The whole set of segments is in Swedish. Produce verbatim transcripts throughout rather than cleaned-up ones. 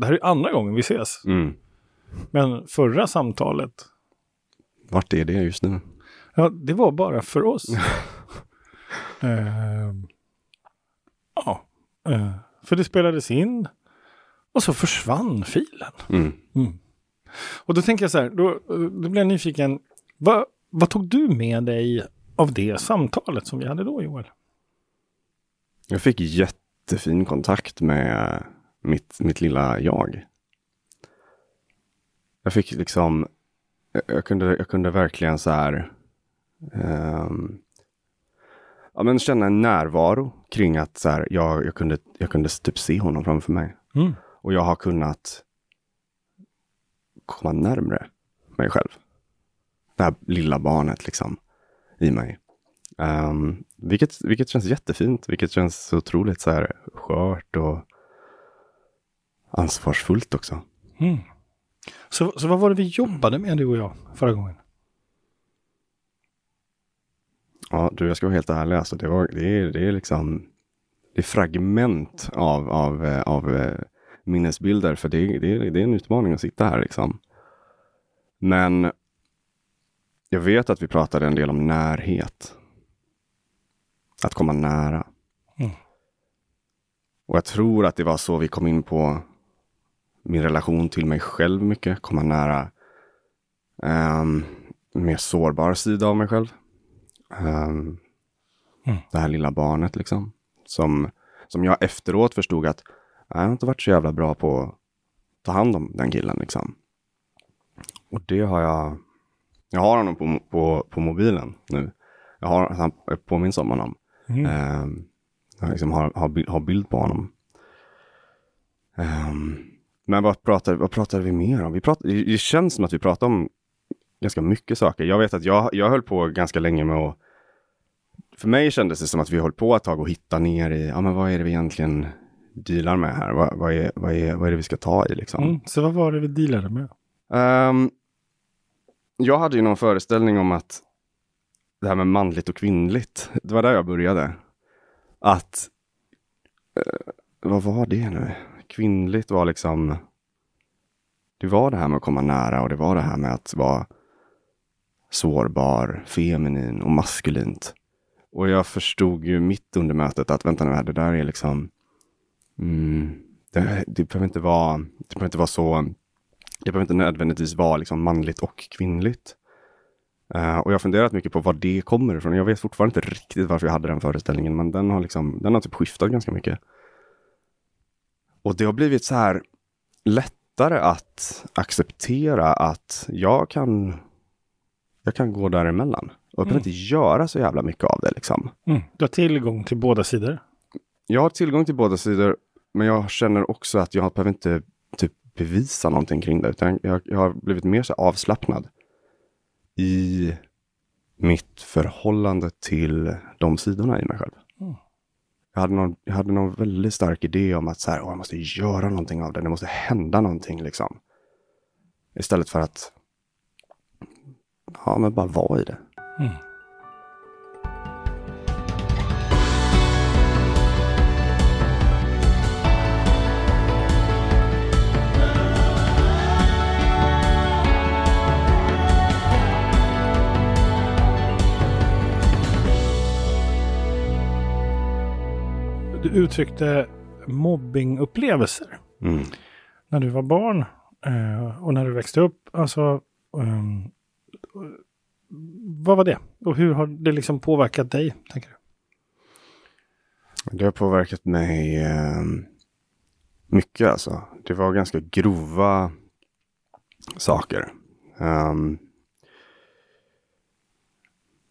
Det här är andra gången vi ses. Mm. Men förra samtalet... Vart är det just nu? Ja, det var bara för oss. uh, ja, uh, för det spelades in och så försvann filen. Mm. Mm. Och då tänker jag så här, då, då blir jag nyfiken. Va, vad tog du med dig av det samtalet som vi hade då, Joel? Jag fick jättefin kontakt med mitt, mitt lilla jag. Jag fick liksom... Jag kunde, jag kunde verkligen så här um, ja, men känna en närvaro kring att så här, jag, jag, kunde, jag kunde typ se honom framför mig. Mm. Och jag har kunnat komma närmare mig själv. Det här lilla barnet liksom i mig. Um, vilket, vilket känns jättefint. Vilket känns otroligt så här skört och ansvarsfullt också. Mm. Så, så vad var det vi jobbade med, du och jag, förra gången? Ja, du, jag ska vara helt ärlig. Alltså, det, var, det, är, det är liksom det är fragment av, av, av minnesbilder. För det, det, det är en utmaning att sitta här. Liksom. Men jag vet att vi pratade en del om närhet. Att komma nära. Mm. Och jag tror att det var så vi kom in på min relation till mig själv mycket. Komma nära um, mer sårbar sida av mig själv. Um, mm. Det här lilla barnet liksom. Som, som jag efteråt förstod att jag har inte varit så jävla bra på att ta hand om den killen liksom. Och det har jag... Jag har honom på, på, på mobilen nu. Jag har han påminns om honom. Mm. Um, jag liksom har, har, har bild på honom. Um, Men vad pratar, vad pratar vi mer om? Vi pratar, det känns som att vi pratar om ganska mycket saker. Jag vet att jag, jag höll på ganska länge med att... För mig kändes det som att vi höll på ett tag och hitta ner i... Ja, men vad är det vi egentligen dealar med här? Vad, vad, är, vad, är, vad är det vi ska ta i liksom? Mm, så vad var det vi dealade med? Um, jag hade ju någon föreställning om att... Det här med manligt och kvinnligt. Det var där jag började. Att... Uh, vad var det nu? Kvinnligt var liksom, det var det här med att komma nära och det var det här med att vara sårbar, feminin och maskulint. Och jag förstod ju mitt under mötet att vänta nu här, det där är liksom, mm, det, det behöver inte vara, det behöver inte vara så, det behöver inte nödvändigtvis vara liksom manligt och kvinnligt. Uh, och jag har funderat mycket på vad det kommer ifrån. Jag vet fortfarande inte riktigt varför jag hade den föreställningen, men den har liksom, den har typ skiftat ganska mycket. Och det har blivit så här lättare att acceptera att jag kan, jag kan gå däremellan. Och jag kan mm. inte göra så jävla mycket av det liksom. Mm. Du har tillgång till båda sidor? Jag har tillgång till båda sidor. Men jag känner också att jag behöver inte typ bevisa någonting kring det. Utan jag, jag har blivit mer så avslappnad i mitt förhållande till de sidorna i mig själv. Mm. Jag hade, någon, jag hade någon väldigt stark idé om att så här, åh, jag måste göra någonting av det. Det måste hända någonting liksom. Istället för att ja, men bara vara i det. Mm. Du uttryckte mobbingupplevelser mm. när du var barn och när du växte upp. Alltså, um, vad var det? Och hur har det liksom påverkat dig, tänker du? Det har påverkat mig um, mycket alltså. Det var ganska grova saker. Um,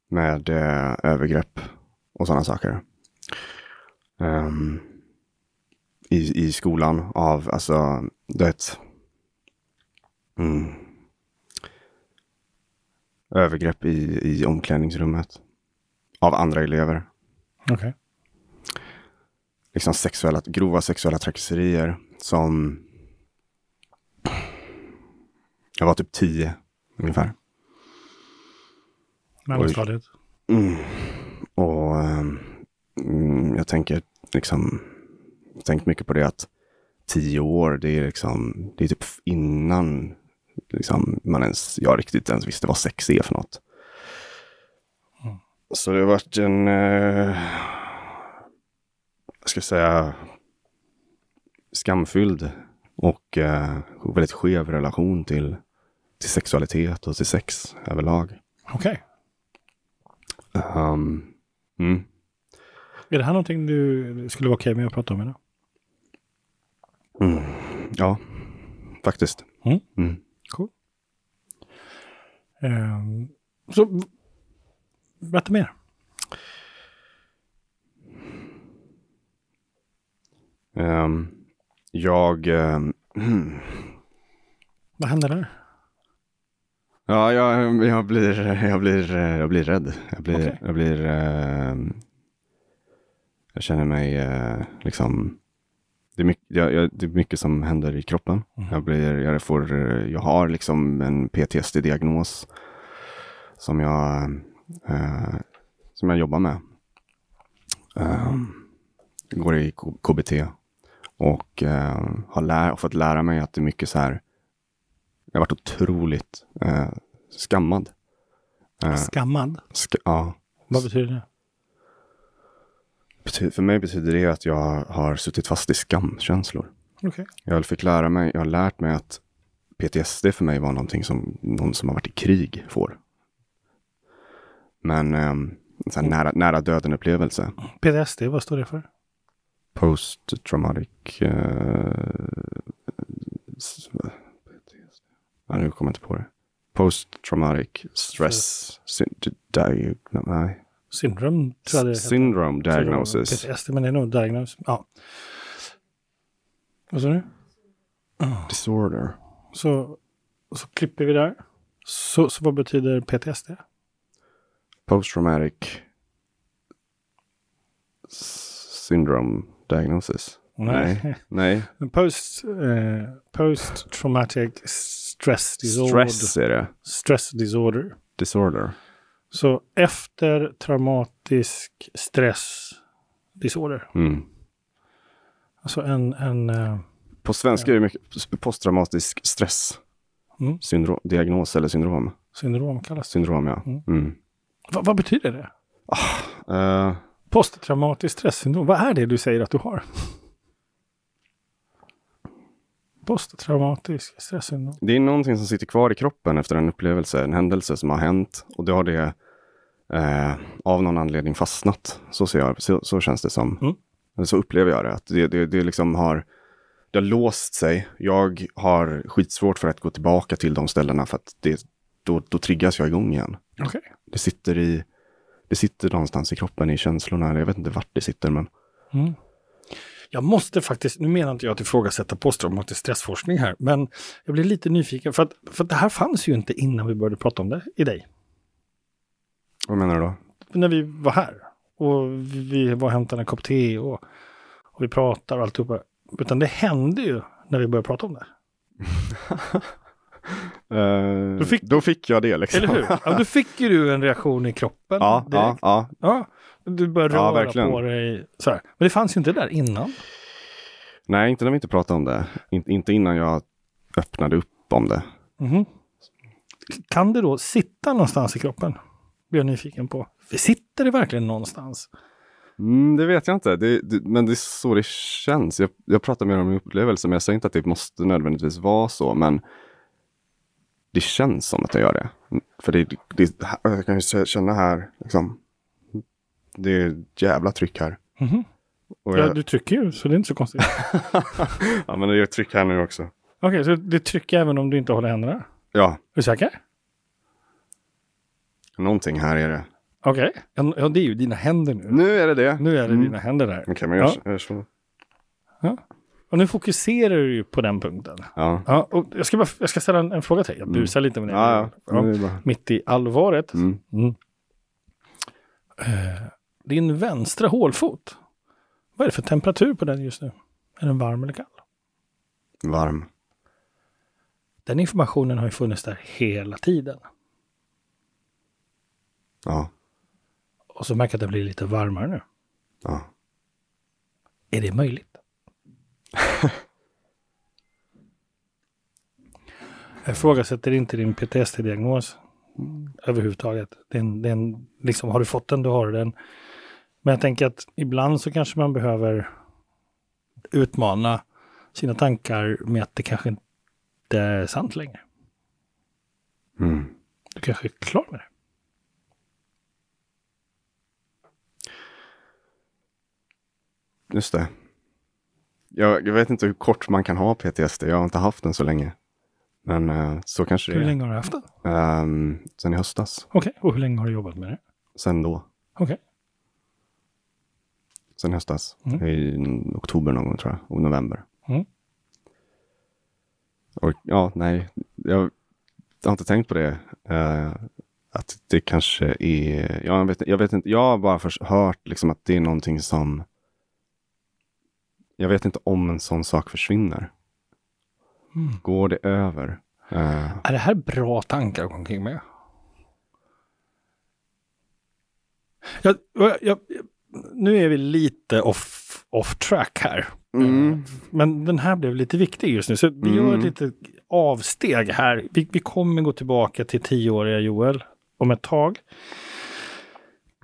med uh, övergrepp och sådana saker. Um, i, i skolan av alltså det mm, övergrepp i, i omklädningsrummet av andra elever. Okej. Okay. Liksom sexuella, grova sexuella trakasserier som jag var typ tio ungefär. Mellanstadiet. Mm. Och um, jag tänker liksom, jag tänkt mycket på det att tio år, det är liksom, det är typ innan liksom man ens, jag riktigt ens visste vad sex är för något. Mm. Så det har varit en, eh, jag ska säga, skamfylld och eh, väldigt skev relation till, till sexualitet och till sex överlag. Okej. Okay. Um, mm. Är det här någonting du skulle vara okej med att prata om idag? Mm. Ja, faktiskt. Mm. Mm. Cool. Um, så, berätta mer. Um, jag... Um, Vad händer där? Ja, jag, jag blir... Jag blir, jag blir rädd. Jag blir... Okay. Jag blir... Uh, jag känner mig uh, liksom... Det är, mycket, jag, jag, det är mycket som händer i kroppen. Mm. Jag, blir, jag, får, jag har liksom en P T S D-diagnos som jag, eh, som jag jobbar med. Eh, går i K B T och eh, har, lär, har fått lära mig att det är mycket så här. Jag har varit otroligt eh, skammad. Eh, skammad? Sk- ja. Vad betyder det? För mig betyder det att jag har suttit fast i skamkänslor. Okay. Jag fick lära mig, jag har lärt mig att P T S D för mig var någonting som någon som har varit i krig får. Men um, så här nära, nära döden upplevelse. P T S D, vad står det för? Post-traumatic... Uh, P T S D. Ja, nu kommer jag inte på det. Post-traumatic stress... Sy- di- nej... Syndrom, tror jag det heter. Syndrom diagnosis. P T S D, men det är nog diagnos. Ja. Vad sa du? Oh. Disorder. Så, så klipper vi där. Så, så vad betyder P T S D? Post-traumatic syndrom diagnosis. Nej. Nej. Nej. Post, eh, post-traumatic stress disorder. Stress är det. Stress disorder. Disorder. Så efter traumatisk stressdisorder. Mm. Alltså en... en på svenska ja. Är det mycket posttraumatisk stress. Mm. Syndrom, diagnos eller syndrom. Syndrom kallas det. Syndrom, ja. Mm. Mm. Va, vad betyder det? Ah, eh. Posttraumatisk stresssyndrom. Vad är det du säger att du har? Posttraumatisk stresssyndrom. Det är någonting som sitter kvar i kroppen efter en upplevelse, en händelse som har hänt. Och då har det eh, av någon anledning fastnat. Så, ser jag, så, så känns det som. Mm. Eller så upplever jag det. Att det, det, det, liksom har, det har låst sig. Jag har skitsvårt för att gå tillbaka till de ställena. För att det, då, då triggas jag igång igen. Okay. Det, sitter i, det sitter någonstans i kroppen, i känslorna. Jag vet inte vart det sitter, men... Mm. Jag måste faktiskt, nu menar inte jag att ifrågasätta posttraumatisk stressforskning här, men jag blir lite nyfiken för att, för att det här fanns ju inte innan vi började prata om det i dig. Vad menar du då? När vi var här och vi var och hämtade en kopp te och, och vi pratar och alltihopa. Utan det hände ju när vi började prata om det. uh, då, fick, då fick jag det liksom. Eller hur? Ja, då fick ju du en reaktion i kroppen. Ja, ja, ja. ja. Du började ja, röra verkligen. På dig. Sådär. Men det fanns ju inte där innan. Nej, inte när vi inte pratade om det. In- inte innan jag öppnade upp om det. Mm-hmm. Kan det då sitta någonstans i kroppen? Blir jag nyfiken på. Sitter det verkligen någonstans? Mm, det vet jag inte. Det, det, men det är så det känns. Jag, jag pratar mer om min upplevelse. Men jag säger inte att det måste nödvändigtvis vara så. Men det känns som att jag gör det. För det, det, jag kan ju känna här liksom... Det är ett jävla tryck här. Mm-hmm. Och jag... Ja, du trycker ju, så det är inte så konstigt. Ja, men det är ett tryck här nu också. Okej, okay, så det trycker även om du inte håller händerna? Ja. Är du säker? Någonting här är det. Okej, okay. Ja, det är ju dina händer nu. Nu är det det. Nu är det mm. dina händer där. Okej, okay, men jag gör så. Ja. Och nu fokuserar du ju på den punkten. Ja. Ja, och jag ska bara, jag ska ställa en, en fråga till dig. Jag busar mm. lite med dig. Ja, ja. Ja. Bara... Mitt i allvaret. Mm. Mm. Uh, din vänstra hålfot. Vad är det för temperatur på den just nu? Är den varm eller kall? Varm. Den informationen har ju funnits där hela tiden. Ja. Och så märker jag att den blir lite varmare nu. Ja. Är det möjligt? Jag ifrågasätter inte din P T S D-diagnos mm. överhuvudtaget. Det är en, det är en, liksom, har du fått den, då har du den. Men jag tänker att ibland så kanske man behöver utmana sina tankar med att det kanske inte är sant längre. Mm. Du kanske är klar med det. Just det. Jag, jag vet inte hur kort man kan ha P T S D. Jag har inte haft den så länge. Men uh, så kanske det är. Hur länge har du haft den? Um, sen i höstas. Okej, okay. Och hur länge har du jobbat med det? Sen då. Okej. Okay. Sen höstas. Mm. I oktober någon gång tror jag. Och november. Mm. Och ja, nej. Jag har inte tänkt på det. Uh, att det kanske är... Jag vet, jag vet inte. Jag har bara först hört liksom, att det är någonting som... Jag vet inte om en sån sak försvinner. Mm. Går det över? Uh, är det här bra tankar att gå omkring med? Jag, jag, jag, nu är vi lite off, off track här. Mm. Men den här blev lite viktig just nu. Så vi mm. gör ett litet avsteg här. Vi, vi kommer gå tillbaka till tioåriga Joel om ett tag.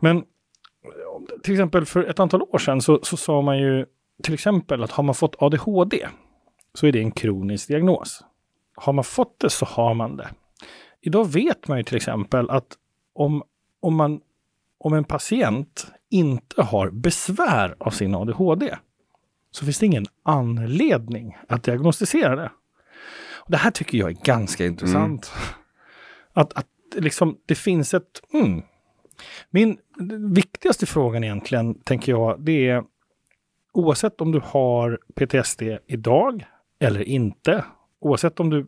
Men till exempel för ett antal år sedan så, så sa man ju till exempel att har man fått A D H D så är det en kronisk diagnos. Har man fått det så har man det. Idag vet man ju till exempel att om, om, man, om en patient inte har besvär av sin A D H D så finns det ingen anledning att diagnostisera det. Och det här tycker jag är ganska intressant. Mm. Att, att liksom, det finns ett... Mm. Min viktigaste frågan egentligen, tänker jag, det är oavsett om du har P T S D idag eller inte, oavsett om du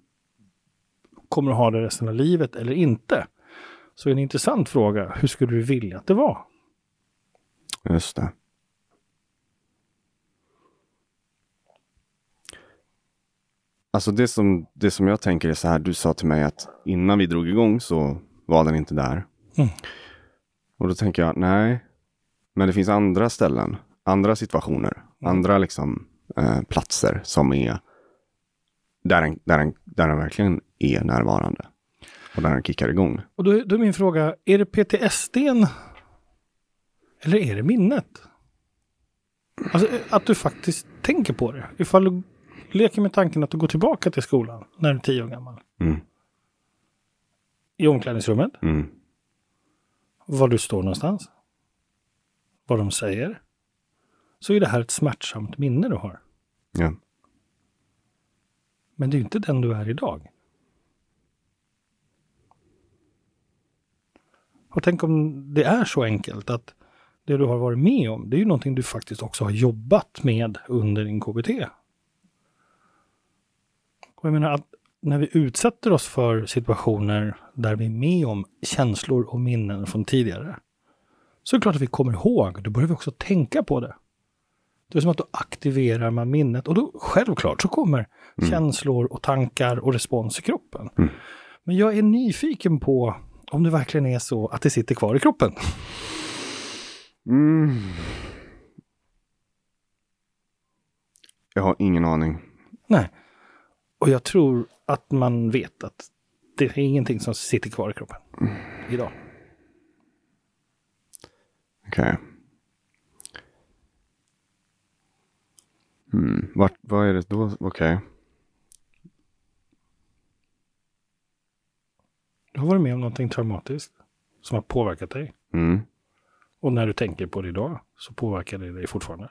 kommer att ha det resten av livet eller inte, så är det en intressant fråga. Hur skulle du vilja att det var? Just det. Alltså det som, det som jag tänker är så här, du sa till mig att innan vi drog igång så var den inte där. Mm. Och då tänker jag, nej, men det finns andra ställen. Andra situationer, mm. andra liksom, eh, platser som är där den, där, den, där den verkligen är närvarande. Och där den kickar igång. Och då, då är min fråga, är det P T S D:n eller är det minnet? Alltså att du faktiskt tänker på det. Ifall du leker med tanken att du går tillbaka till skolan när du är tio år gammal. Mm. I omklädningsrummet. Mm. Var du står någonstans. Vad de säger. Så är det här ett smärtsamt minne du har. Ja. Men det är ju inte den du är idag. Och tänk om det är så enkelt att det du har varit med om, det är ju någonting du faktiskt också har jobbat med under din K B T. Och jag menar att när vi utsätter oss för situationer där vi är med om känslor och minnen från tidigare, så är det klart att vi kommer ihåg, då börjar vi också tänka på det. Det är som att då aktiverar man minnet. Och då självklart så kommer mm. känslor och tankar och respons i kroppen. Mm. Men jag är nyfiken på om det verkligen är så att det sitter kvar i kroppen. Mm. Jag har ingen aning. Nej. Och jag tror att man vet att det är ingenting som sitter kvar i kroppen mm. idag. Okej. Okay. Mm. Vart, vad är det då? Okej. Okay. Du har varit med om någonting traumatiskt som har påverkat dig. Mm. Och när du tänker på det idag så påverkar det dig fortfarande.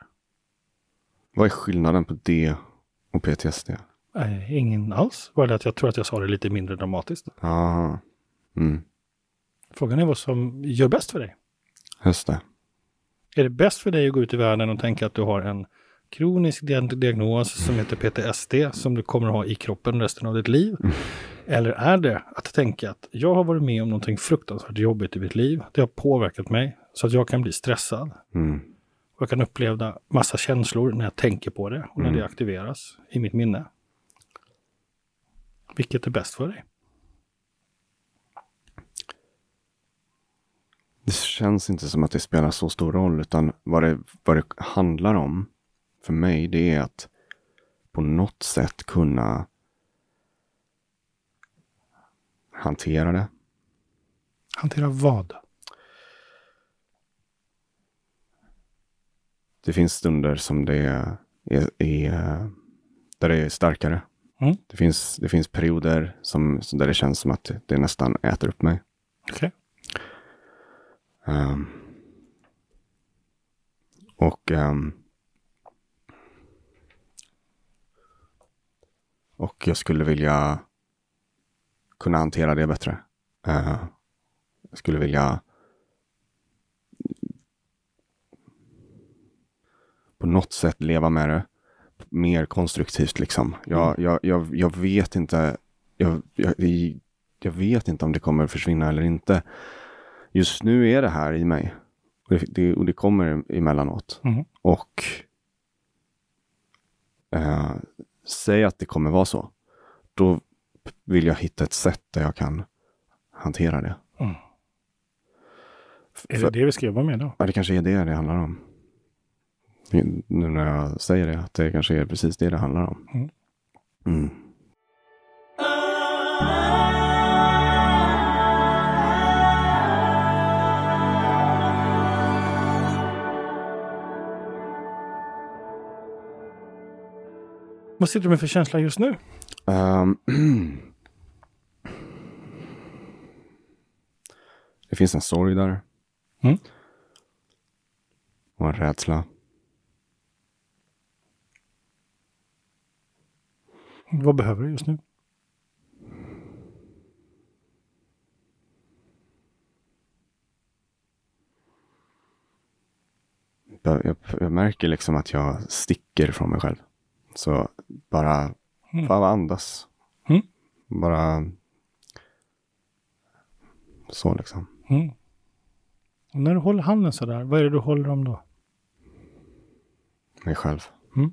Vad är skillnaden på det och P T S D? Nej, ingen alls. Var det att jag tror att jag sa det lite mindre dramatiskt. Aha. Mm. Frågan är vad som gör bäst för dig. Just det. Är det bäst för dig att gå ut i världen och tänka att du har en kronisk diagnos som heter P T S D som du kommer att ha i kroppen resten av ditt liv? Mm. Eller är det att tänka att jag har varit med om någonting fruktansvärt jobbigt i mitt liv, det har påverkat mig så att jag kan bli stressad mm. och jag kan uppleva massa känslor när jag tänker på det och när mm. det aktiveras i mitt minne? Vilket är bäst för dig? Det känns inte som att det spelar så stor roll, utan vad det, vad det handlar om för mig, det är att på något sätt kunna hantera det. Hantera vad? Det finns stunder som det är, är, är där det är starkare. Mm. Det finns, det finns perioder som, som där det känns som att det nästan äter upp mig. Okej. Okay. Um, och um, och jag skulle vilja kunna hantera det bättre. Uh, jag skulle vilja på något sätt leva med det mer konstruktivt liksom. Jag, jag, jag, jag vet inte jag, jag, jag vet inte om det kommer försvinna eller inte. Just nu är det här i mig. Och det, det, och det kommer emellanåt. Mm. Och eh, säg att det kommer vara så. Då vill jag hitta ett sätt där jag kan hantera det. Mm. För, är det det vi ska jobba med då? Ja, det kanske är det det handlar om. Nu när jag säger det, att det kanske är precis det det handlar om. Mm. Mm. Vad sitter du med för känsla just nu? Um, det finns en sorg där. Mm. Och en rädsla. Vad behöver du just nu? Jag, jag, jag märker liksom att jag sticker från mig själv. Så bara, mm. bara andas. Mm. Bara så liksom. Mm. Och när du håller handen så där, vad är det du håller om då? Mig själv. Mm.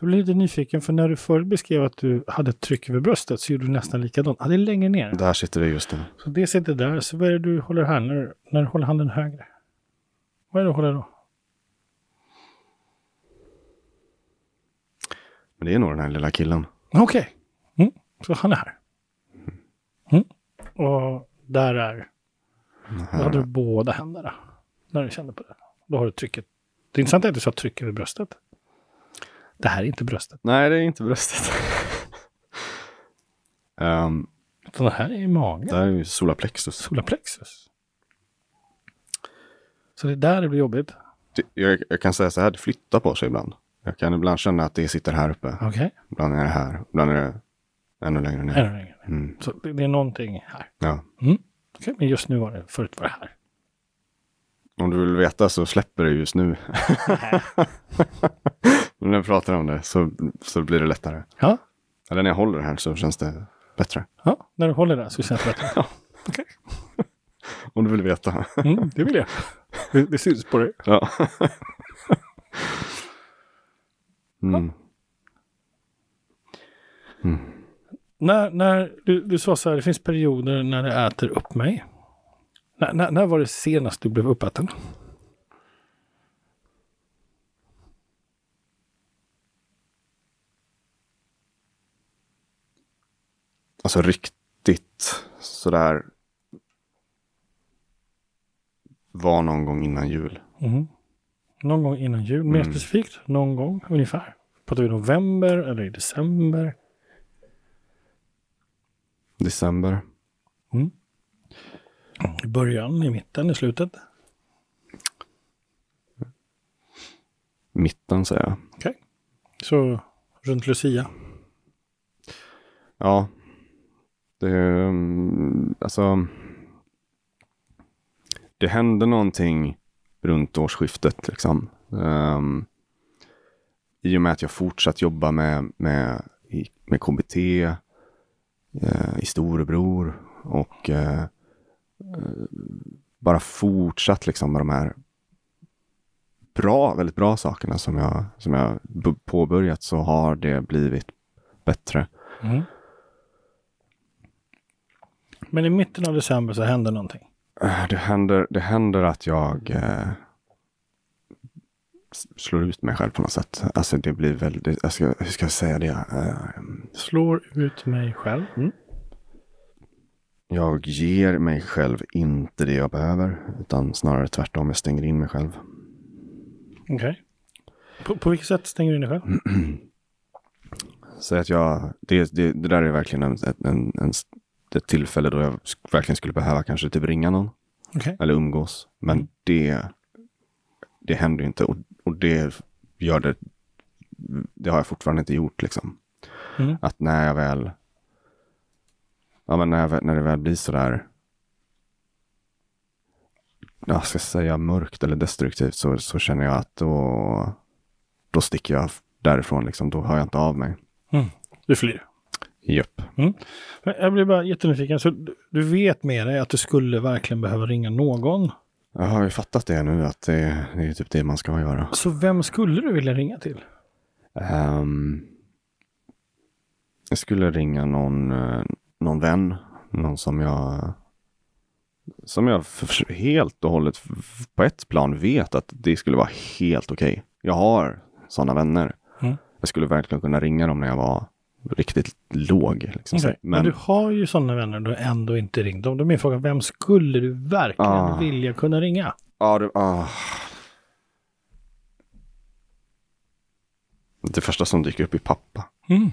Jag blev lite nyfiken, för när du förut beskrev att du hade ett tryck över bröstet så gjorde du nästan likadant. Ja, det är längre ner. Där sitter det just nu. Så det sitter där. Så vad är det du håller här när, när du håller handen högre? Vad är det du håller då? Men det är nog den här lilla killen. Okej. Okay. Mm. Så han är här. Mm. Och där är... Här. Då hade du båda händerna. När du kände på det. Då har du trycket. Det är intressant att du sa tryck över bröstet. Det här är inte bröstet. Nej, det är inte bröstet. um, det här är ju magen. Det här är ju solaplexus. Solaplexus. Så det är där det blir jobbigt. Det, jag, jag kan säga så här, det flyttar på sig ibland. Jag kan ibland känna att det sitter här uppe. Okej. Okay. Ibland är det här. Ibland är det ännu längre ner. Ännu längre ner. Mm. Så det är någonting här. Ja. Mm. Okej, okay, men just nu var det. Förut var det här. Om du vill veta så släpper det just nu. Men när jag pratar om det så, så blir det lättare. Ja. Eller när jag håller det här så känns det bättre. Ja, när du håller det här så känns det bättre. Ja. Okej. Okay. Om du vill veta. Mm, det vill jag. Det, det syns på dig. Ja. Mm. Mm. När, när du, du sa så här, det finns perioder när det äter upp mig. När, när, när var det senast du blev uppäten? Alltså riktigt sådär var någon gång innan jul. Mm. Någon gång innan jul, mer mm. specifikt, någon gång ungefär. Pratar vi i november eller i december? December. Mm. I början, i mitten, i slutet? Mitten säger jag. Okej, okay. Så runt Lucia? Ja. Det, alltså, det hände någonting runt årsskiftet liksom. Um, I och med att jag fortsatt jobba med, med, med K B T uh, i Storebror och uh, uh, bara fortsatt liksom med de här bra, väldigt bra sakerna som jag, som jag b- påbörjat, så har det blivit bättre. Mm. Men i mitten av december så händer någonting. Det händer, det händer att jag eh, slår ut mig själv på något sätt. Alltså det blir väldigt, jag ska, hur ska jag säga det? Eh, slår ut mig själv? Mm. Jag ger mig själv inte det jag behöver, utan snarare tvärtom, jag stänger in mig själv. Okej. Okay. På, på vilket sätt stänger du in dig själv? Så att jag, det, det, det där är verkligen en, en, en, ett tillfälle då jag verkligen skulle behöva kanske typ ringa någon. Okay. Eller umgås. Men mm. det, det händer ju inte. Och, och det gör det, det har jag fortfarande inte gjort liksom. Mm. Att när jag väl... Ja, men när, när det väl blir så där, jag ska säga mörkt eller destruktivt, så, så känner jag att då, då sticker jag därifrån liksom. Då hör jag inte av mig. Mm. Du flyr. Japp. Mm. Jag blir bara jättenyfiken. Så du vet med dig att du skulle verkligen behöva ringa någon? Jag har ju fattat det nu, att det, det är typ det man ska göra. Så vem skulle du vilja ringa till? Um, jag skulle ringa någon... någon vän, någon som jag som jag helt och hållet på ett plan vet att det skulle vara helt okej. Okay. Jag har sådana vänner. Mm. Jag skulle verkligen kunna ringa dem när jag var riktigt låg. Liksom. Okay. Men, Men du har ju sådana vänner du ändå inte ringt dem. Då är min fråga, vem skulle du verkligen ah, vilja kunna ringa? Ah, det, ah. det första som dyker upp är pappa. Mm.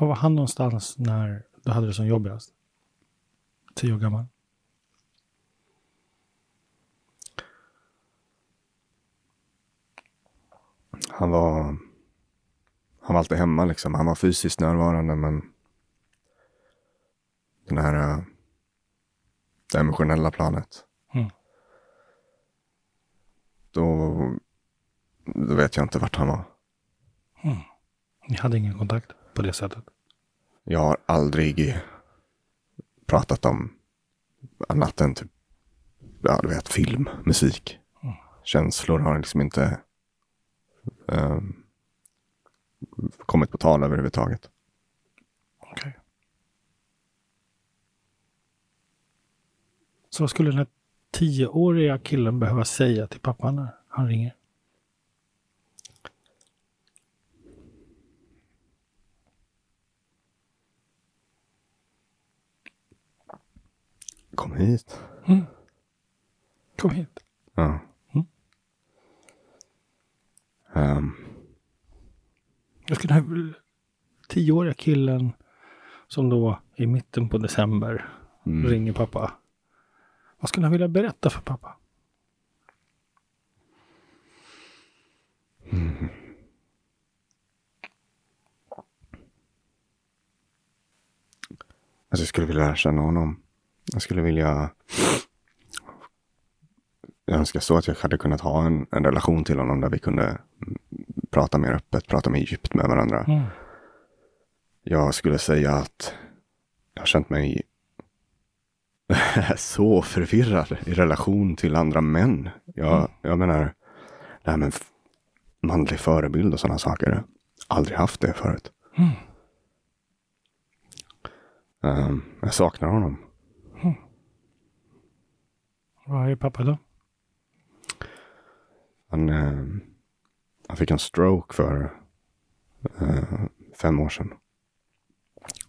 Var var han någonstans när du hade det som jobbigast? Tio år gammal. Han var... Han var alltid hemma liksom. Han var fysiskt närvarande, men... Den här... Det emotionella planet. Mm. Då... Då vet jag inte vart han var. Mm. Ni hade ingen kontakt? På det sättet. Jag har aldrig pratat om annat än typ, ja, du vet, film, musik. Mm. Känslor har liksom inte um, kommit på tal överhuvudtaget. Okej. Okay. Så vad skulle den här tioåriga killen behöva säga till pappan när han ringer? Kom hit. Mm. Kom hit. Ja. Mm. Um. Jag skulle ha tioåriga killen som då i mitten på december mm. ringer pappa. Vad skulle han vilja berätta för pappa? Mm. Alltså jag skulle vilja lära känna honom. Jag skulle vilja... Jag önskar så att jag hade kunnat ha en, en relation till honom där vi kunde prata mer öppet, prata mer djupt med varandra. Mm. Jag skulle säga att jag har känt mig så förvirrad i relation till andra män. Jag, mm. jag menar, det här med manlig förebild och sådana saker. Aldrig haft det förut. Mm. Um, jag saknar honom. Mm. Vad är pappa då? Han, eh, han fick en stroke för eh, fem år sedan.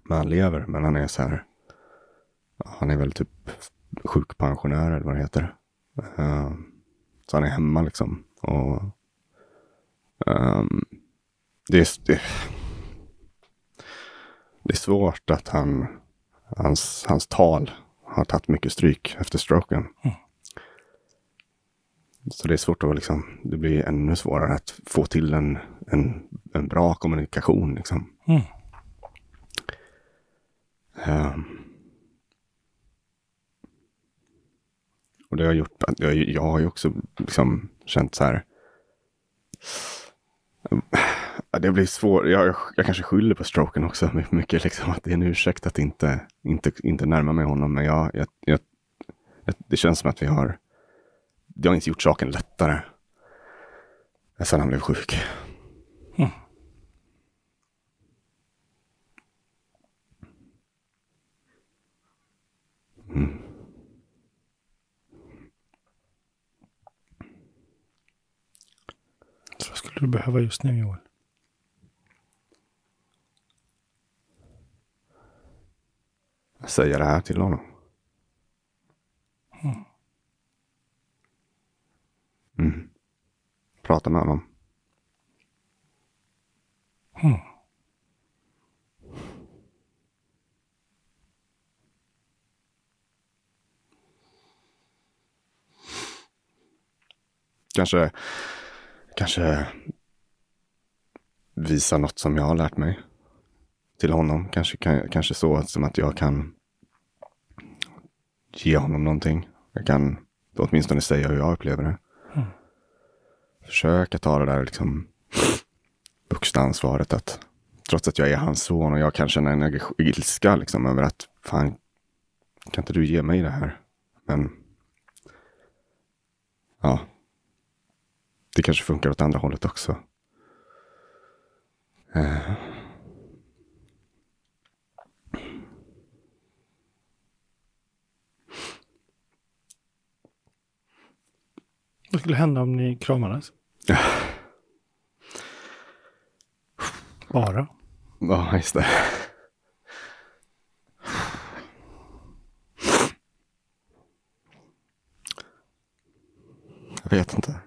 Men han lever, men han är så här. Han är väl typ sjukpensionär eller vad det heter. Eh, så han är hemma liksom. Och eh, det, är, det, det är svårt att han hans, hans tal har tagit mycket stryk efter stroken. Mm. Så det är svårt att liksom, det blir ännu svårare att få till en, en, en bra kommunikation liksom. Mm. Um, och det har gjort, jag, jag har ju också liksom känt så här, det blir svårt, jag, jag kanske skyller på stroken också mycket liksom, att det är en ursäkt att inte, inte, inte närma mig honom, men jag, jag, jag, det känns som att vi har det har inte gjort saken lättare sen han blev sjuk. Mm. Mm. du behöver just nu, Joel? Säga det här till honom. Mm. Mm. Prata med honom. Mm. Kanske, kanske visa något som jag har lärt mig till honom. Kanske, kanske så att, som att jag kan ge honom någonting. Jag kan åtminstone säga hur jag upplever det. Mm. Försöka ta det där liksom vuxna ansvaret att trots att jag är hans son och jag kan känna en ilska liksom över att fan, kan inte du ge mig det här? Men ja, det kanske funkar åt andra hållet också. Eh. Vad skulle hända om ni kramades? Bara? Ja, just det. Jag vet inte.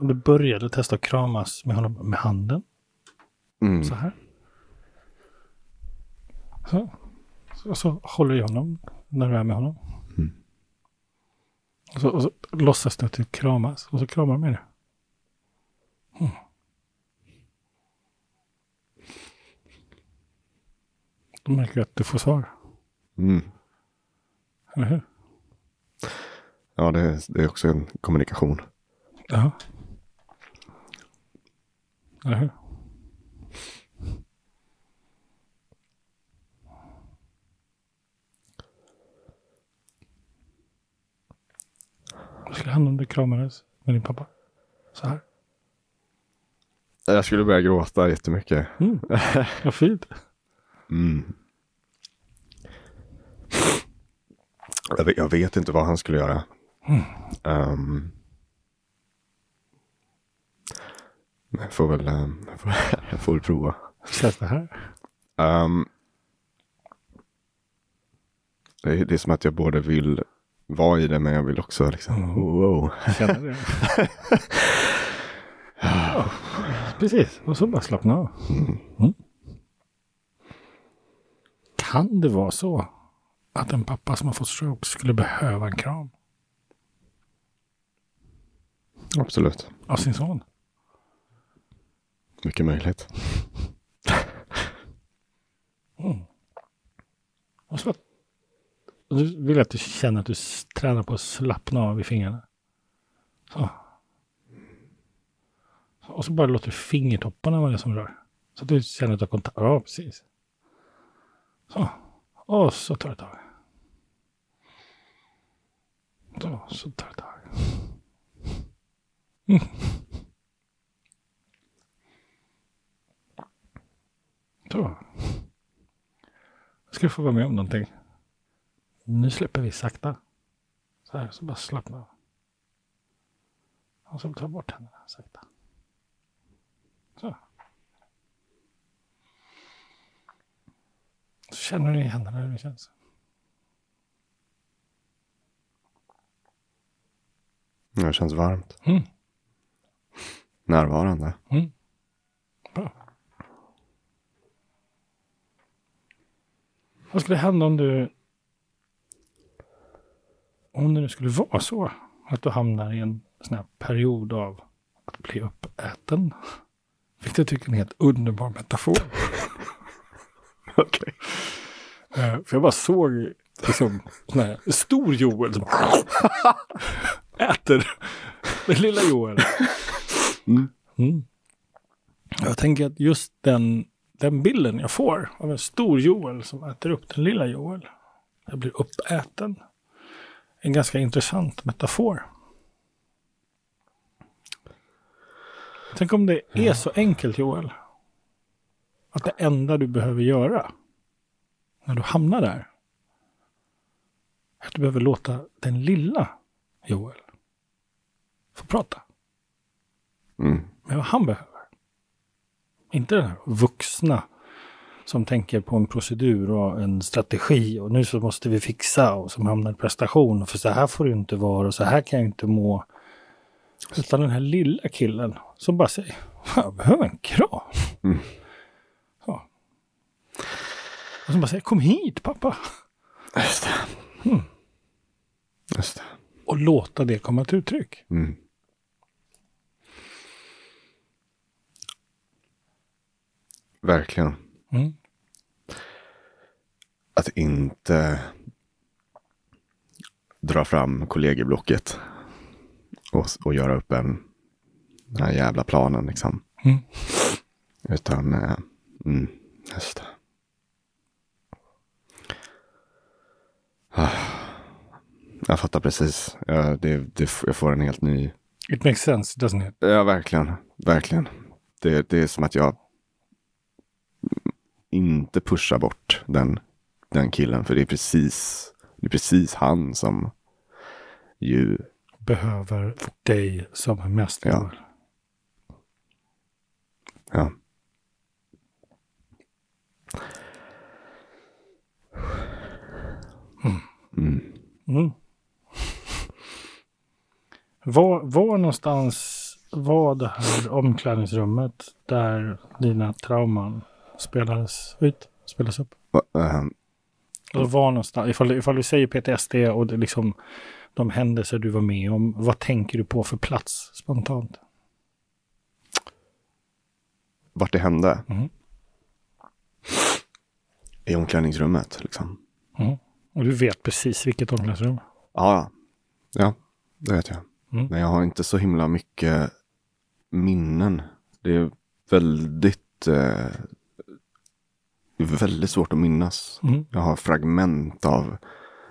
Om du började testa att kramas med honom med handen. Mm. Så här. Så. Och så håller jag honom när du är med honom. Mm. Och, så, och så låtsas du att du kramas. Och så kramar du med det. Mm. Då märker jag att du får svar. Mm. Eller hur? Ja, det är, det är också en kommunikation. Ja. Jaha. Vad skulle hända om du kramades med din pappa? Så här. Jag skulle börja gråta jättemycket. Mm. Vad fint. Mm. Jag vet, jag vet inte vad han skulle göra. Mm. Um, Jag får väl, jag får, jag får väl prova. Känns det här? Um, det, det är som att jag både vill vara i det, men jag vill också liksom... Mm. Wow. Känner du det? Ja, precis. Och så bara slappna av. Mm. Mm. Kan det vara så att en pappa som har fått stroke skulle behöva en kram? Absolut. Av sin son? Mycket möjligt. Mm. Och så du vill att du känner att du tränar på att slappna av i fingrarna. Så. Och så bara låter du fingertopparna vara det som rör. Så att du känner att du har kontakt. Ja, precis. Så. Och så tar du tag. Så, så tar du tag. Mm. Så. Jag ska få vara med om någonting. Nu släpper vi sakta. Så här, så bara slappna av. Och så tar bort händerna sakta. Så. Så känner ni i händerna hur det känns. Det känns varmt. Mm. Närvarande. Mm. Bra. Vad skulle hända om du, om det nu skulle vara så att du hamnar i en sån här period av att bli uppäten? Fick du tycka en helt underbar metafor? Okej. Okay. Uh, för jag bara såg liksom sån här stor Joel som äter den lilla Joel. Mm. Mm. Jag tänker att just den Den bilden jag får av en stor Joel som äter upp den lilla Joel. Jag blir uppäten. En ganska intressant metafor Tänk om det är så enkelt, Joel, att det enda du behöver göra när du hamnar där är att du behöver låta den lilla Joel få prata. Mm. Med vad han behöver. Inte den här vuxna som tänker på en procedur och en strategi och nu så måste vi fixa och som hamnar i prestation och för så här får du inte vara och så här kan jag inte må. Utan den här lilla killen som bara säger, jag behöver en kram. Mm. Ja. Och som bara säger, kom hit pappa. Just det. Mm. Just det. Och låta det komma till uttryck. Mm. Verkligen. Mm. Att inte dra fram kollegieblocket och, och göra upp en, den här jävla planen liksom. Mm. Utan äh, mm, just det. Ah, jag fattar precis. Jag, det, det, jag får en helt ny... It makes sense, doesn't it? Ja, verkligen. Verkligen. Det, det är som att jag inte pusha bort den, den killen, för det är precis det är precis han som ju behöver dig som mest. Ja. Ja. Mm. Mm. Mm. Var, var någonstans var det här omklädningsrummet där dina trauman spelades ut, spelas upp. Uh-huh. Eller var någonstans, ifall, ifall du säger P T S D och det liksom de händelser du var med om, vad tänker du på för plats spontant? Vart det hände? Mm. I omklädningsrummet liksom. Mm. Och du vet precis vilket omklädningsrum? Ja, ja det vet jag. Mm. Men jag har inte så himla mycket minnen. Det är väldigt... Eh, Det är väldigt svårt att minnas. Mm. Jag har fragment av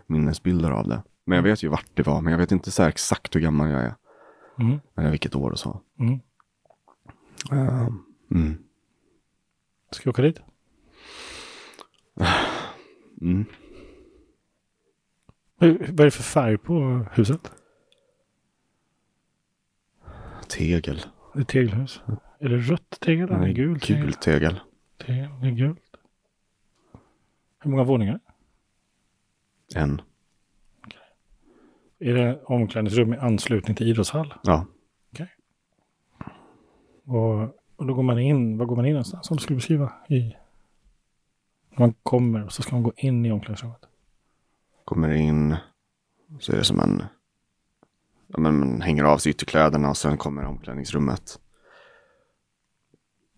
minnesbilder av det. Men jag vet ju vart det var. Men jag vet inte så exakt hur gammal jag är. Mm. Eller vilket år och så. Mm. Uh, mm. Ska jag åka dit? Mm. Vad är det för färg på huset? Tegel. Det är tegelhus. Är det rött tegel eller Nej, gul tegel? Gul tegel. Tegel, det är gult. Hur många våningar? En. Okay. Är det omklädningsrum i anslutning till idrottshall? Ja. Okej. Okay. Och, och då går man in, vad går man in någonstans som du skulle beskriva? I, man kommer och så ska man gå in i omklädningsrummet. Kommer in så är det som en, ja, men man hänger av sig ytterkläderna och sen kommer omklädningsrummet.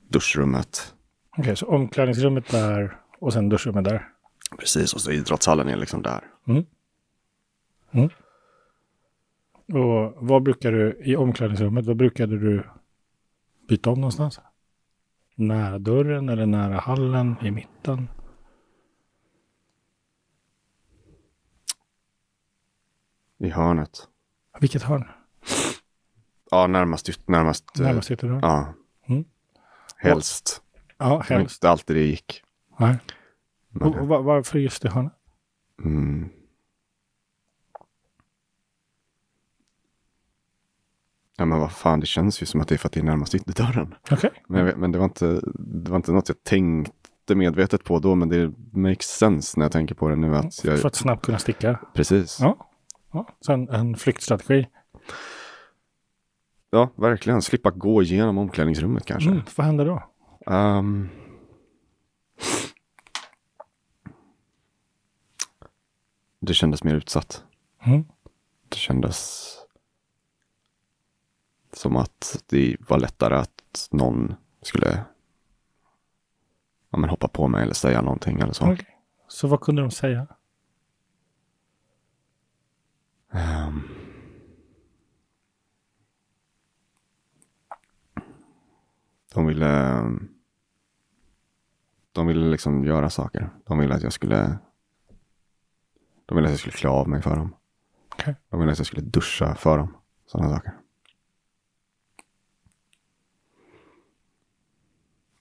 Duschrummet. Okej, okay, så omklädningsrummet där... Och sen duschrummet där. Precis, och så idrottshallen är liksom där. Mm. Mm. Och vad brukar du, i omklädningsrummet, vad brukade du byta om någonstans? Nära dörren eller nära hallen, i mitten? I hörnet. Vilket hörn? Ja, närmast. Närmast, närmast ytterdörren? Ja. Mm. Helst. Ja, helst. Som inte alltid det gick. Nej. Men, och, och varför just det hörnet? Mm. Ja, men vad fan, det känns ju som att det är för att det är närmast ytterdörren. Okay. Men, men det, var inte, det var inte något jag tänkte medvetet på då, men det makes sense när jag tänker på det nu. Att jag, för att snabbt kunna sticka. Precis. Ja. Ja. Sen en flyktstrategi. Ja, verkligen. Slippa gå igenom omklädningsrummet kanske. Mm, vad händer då? Um... Det kändes mer utsatt. Mm. Det kändes som att det var lättare att någon skulle, ja, men hoppa på mig eller säga någonting eller så. Okay. Så vad kunde de säga? Um. De ville de ville liksom göra saker. De ville att jag skulle De ville att jag skulle klä av mig för dem. Okay. De ville att jag skulle duscha för dem. Sådana saker.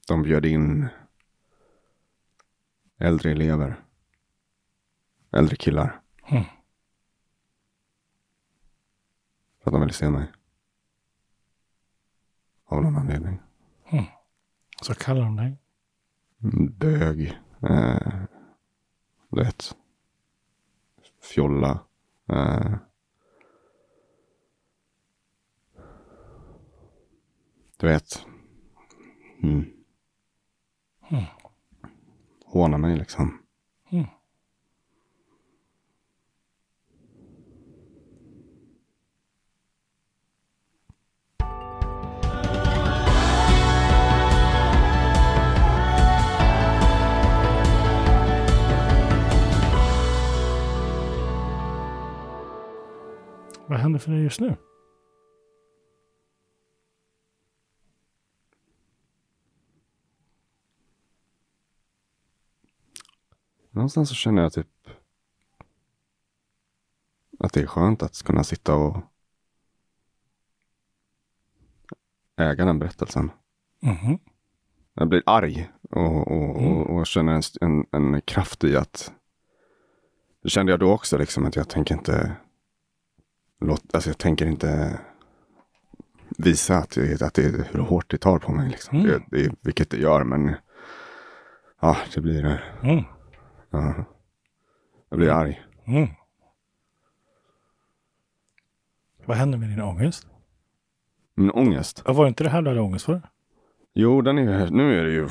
de bjöd in äldre elever, äldre killar. Mm. För att de ville se mig. Av någon anledning. Mm. Så kallar de dig? Bög. Eh, rätt. Fjolla. Eh, du vet. Mm. Mm. Håna mig liksom. Mm. Vad händer för dig just nu? Någonstans så känner jag typ att det är skönt att kunna sitta och äga den berättelsen. Mm-hmm. Jag blir arg och, och, mm. och, och känner en, en, en kraft i att det kände jag då också liksom, att jag tänker inte låt, alltså jag tänker inte visa att, jag, att det är hur hårt det tar på mig liksom. Mm. Det, det, vilket det gör, men ja, det blir det. Mm. Ja. Jag blir arg. Mm. Vad händer med din ångest? Min ångest? Ja, var inte det här du hade ångest för? Jo, den är ju här. Nu är det ju...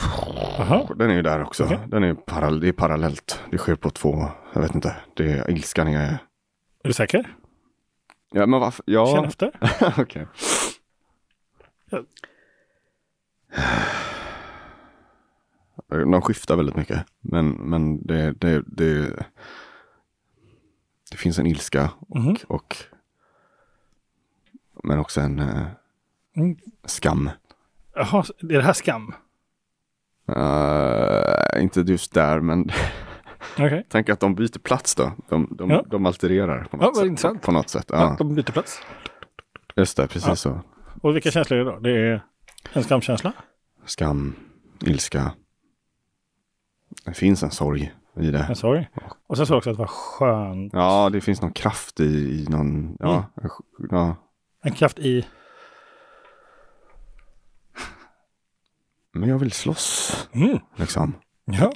Aha. Den är ju där också. Okay. Den är parall- det är parallellt. Det sker på två... Jag vet inte. Det är ilskan jag är. Är du säker? Ja, men varför? Ja. Känn efter. Okej. Okay. Ja. De skiftar väldigt mycket. Men, men det, det, det, det finns en ilska. Och, mm-hmm. och, men också en eh, mm. skam. Jaha, är det här skam? Uh, inte just där, men... Okay. Tänk att de byter plats då. De, de, ja. de altererar på något ja, sätt. På, på något sätt. Ja. Ja, de byter plats. Just det, precis ja. Så. Och vilka känslor är det då? Det är en skamkänsla? Skam, ilska. Det finns en sorg i det. En sorg. Och sen så också att det var skönt. Ja, det finns någon kraft i, i någon... Ja, mm. ja. En kraft i... Men jag vill slåss. Mm. Liksom. Ja.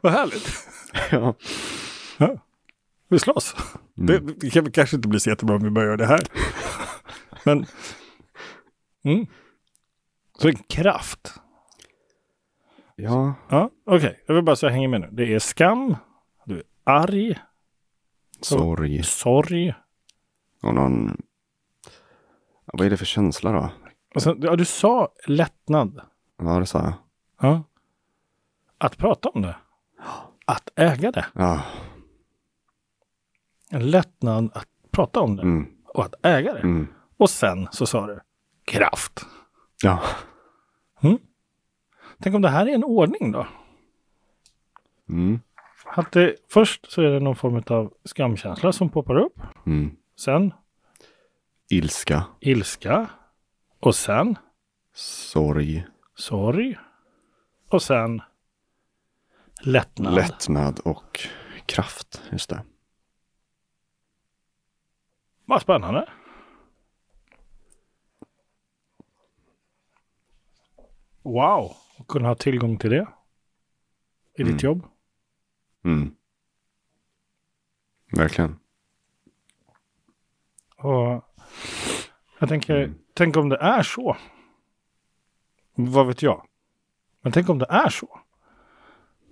Vad härligt. Ja. Ja. Vi slåss. Mm. Det kan kanske inte bli så jättebra om vi börjar det här. Men... Mm. Så en kraft... Ja. Ja, okej. Okay. Jag vill bara så jag hänger med nu. Det är skam, du är arg, sorg. Sorg. Och någon... Vad är det för känsla då? Alltså, ja, du sa lättnad. Ja, det sa jag. Ja. Att prata om det. Att äga det. Ja. En lättnad att prata om det. Mm. Och att äga det. Mm. Och sen så sa du kraft. Ja. Mm. Tänk om det här är en ordning då? Mm. Att det, först så är det någon form av skamkänsla som poppar upp. Mm. Sen? Ilska. Ilska. Och sen? Sorg. Sorg. Och sen? Lättnad. Lättnad och kraft, just det. Vad spännande. Wow, att kunna ha tillgång till det i mm. ditt jobb. Mm. Verkligen. Och jag tänker, mm. tänk om det är så. Vad vet jag? Men tänk om det är så.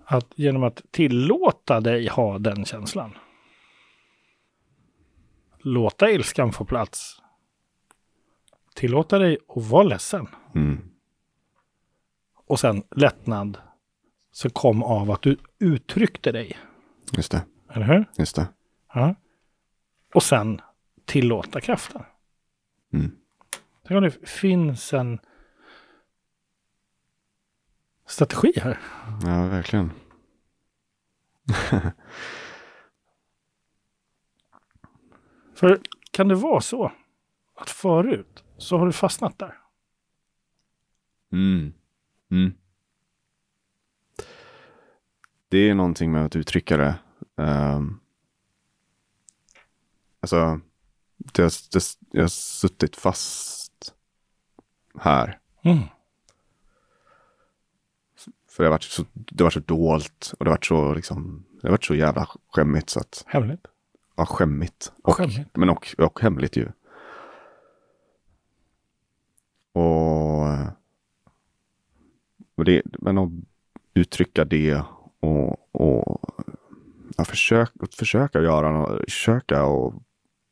Att genom att tillåta dig ha den känslan. Låta ilskan få plats. Tillåta dig att vara ledsen. Mm. Och sen lättnad så kom av att du uttryckte dig. Just det. Eller hur? Just det. Ja. Och sen tillåta kraften. Mm. Tänk om det finns en strategi här. Ja, verkligen. För kan det vara så att förut så har du fastnat där? Mm. Mm. Det är någonting med att uttrycka det. Um, alltså, jag, jag har suttit fast här. Mm. För det har varit så, det har varit så dolt och det har varit så liksom, det har varit så jävla skämmigt så att... Hemligt? Ja, skämmigt. Och, skämmigt. Men och, och hemligt ju. Och, och det, men att uttrycka det och, och ja, försök, försöka göra något, försöka och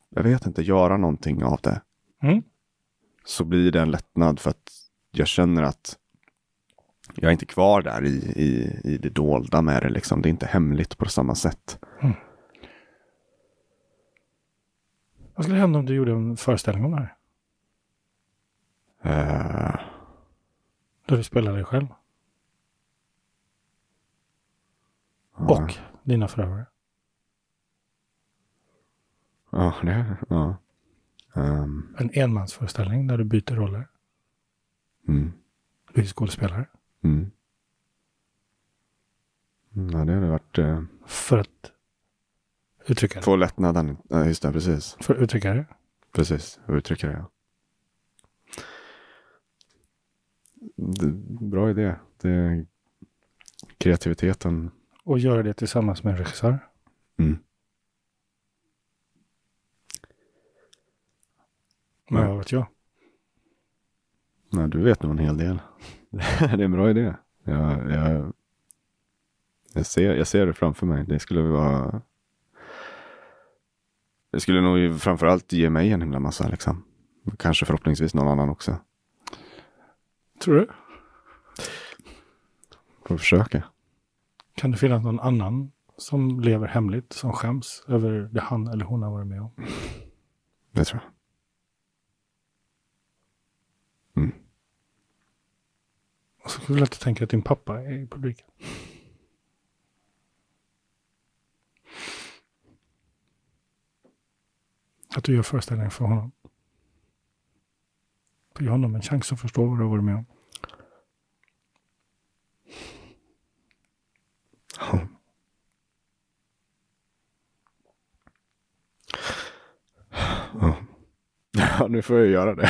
jag vet inte, göra någonting av det. Mm. Så blir det en lättnad för att jag känner att jag är inte kvar där i, i, i det dolda med det liksom. Det är inte hemligt på samma sätt. Mm. Vad skulle hända om du gjorde en föreställning om det här? Uh... Där du spelar dig själv. Uh... Och dina förövare. Ja, uh, det ja. Uh... Um... En enmansföreställning där du byter roller. Mm. Du är skådespelare. Mm. Ja, det hade varit... Uh... För att... Uttryckare. Få lättnaden, ja, just det, precis. För uttryckare? Precis, uttryckare, ja. Det, bra idé. Det, kreativiteten. Och göra det tillsammans med en regissör? Mm. Men ja. Vad vet jag? Nej, du vet nog en hel del. Det är en bra idé. Jag, jag, jag, ser, jag ser det framför mig. Det skulle vara... Det skulle nog framförallt ge mig en himla massa liksom. Kanske förhoppningsvis någon annan också. Tror du? Får försöka. Kan det finnas någon annan som lever hemligt, som skäms över det han eller hon har varit med om? Det tror jag. Mm. Och så skulle jag inte tänka att din pappa är i publiken. Att du gör föreställningen för honom. För ge honom en chans att förstå vad du har varit med om. Ja. Ja. Ja, nu får jag göra det.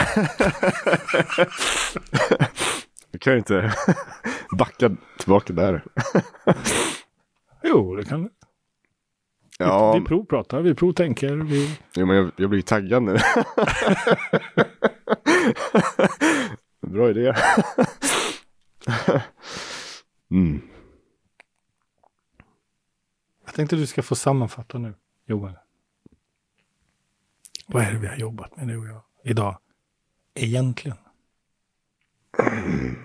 Du kan ju inte backa tillbaka där. Jo, det kan du. Ja, vi provpratar, vi provtänker. Vi... Jo, men jag, jag blir ju taggad nu. Bra idé. Mm. Jag tänkte du ska få sammanfatta nu, Johan. Vad är det vi har jobbat med nu och jag idag? Egentligen. Mm.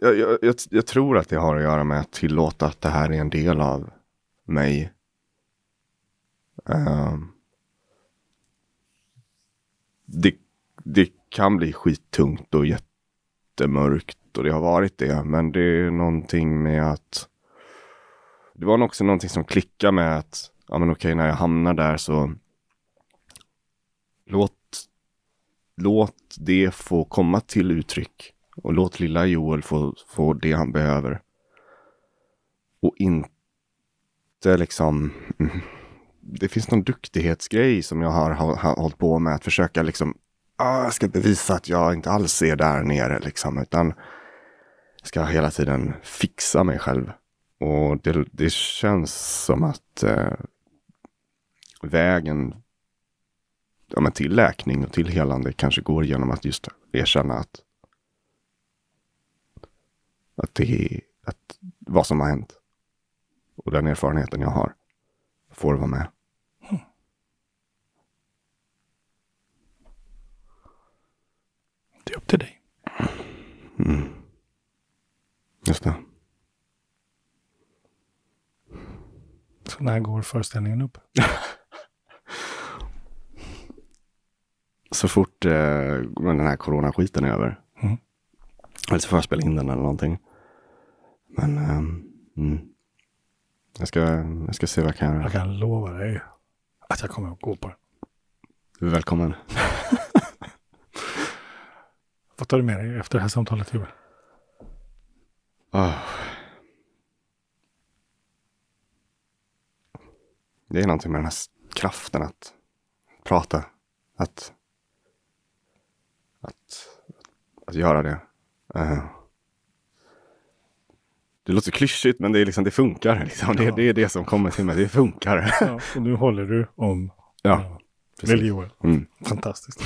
Jag, jag, jag, jag tror att det har att göra med att tillåta att det här är en del av mig. Um, det, det kan bli skittungt och jättemörkt och det har varit det. Men det är någonting med att... Det var också någonting som klickade med att ja, men okej, när jag hamnar där så låt, låt det få komma till uttryck. Och låt lilla Joel få, få det han behöver. Och inte liksom... Det finns någon duktighetsgrej som jag har, har, har hållit på med. Att försöka liksom... Ah, jag ska bevisa att jag inte alls är där nere liksom. Utan ska hela tiden fixa mig själv. Och det, det känns som att eh, vägen ja, men till läkning och till helande kanske går genom att just erkänna att Att det att vad som har hänt och den erfarenheten jag har får vara med. Mm. Det är upp till dig. Mm. Just det. Så när går föreställningen upp? Så fort eh, den här coronaskiten är över. Mm. Eller så får jag spela in den eller någonting. Men, um, mm. Jag ska, jag ska se vad jag kan göra. Jag kan lova dig att jag kommer att gå på det. Du är välkommen. Vad tar du med dig efter det här samtalet, Joel? Oh. Det är någonting med den här kraften att prata. Att att, att göra det. Uh. Det låter klyschigt, men det, är liksom, det funkar. Liksom. Det, ja. det är det som kommer till mig. Det funkar. Ja, och nu håller du om ja, uh, Joel. Mm. Fantastiskt.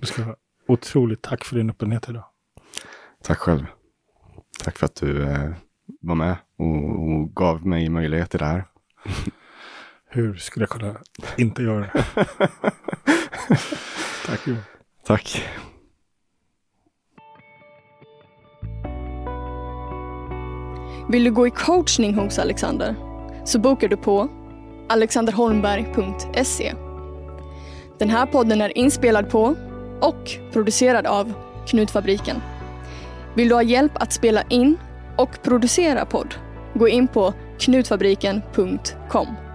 Du ska ha otroligt tack för din öppenhet idag. Tack själv. Tack för att du eh, var med och, och gav mig möjligheter där. Hur skulle jag kunna inte göra det? Tack Joel. Tack. Vill du gå i coachning hos Alexander så bokar du på alexander holmberg punkt se. Den här podden är inspelad på och producerad av Knutfabriken. Vill du ha hjälp att spela in och producera podd? Gå in på knutfabriken punkt com.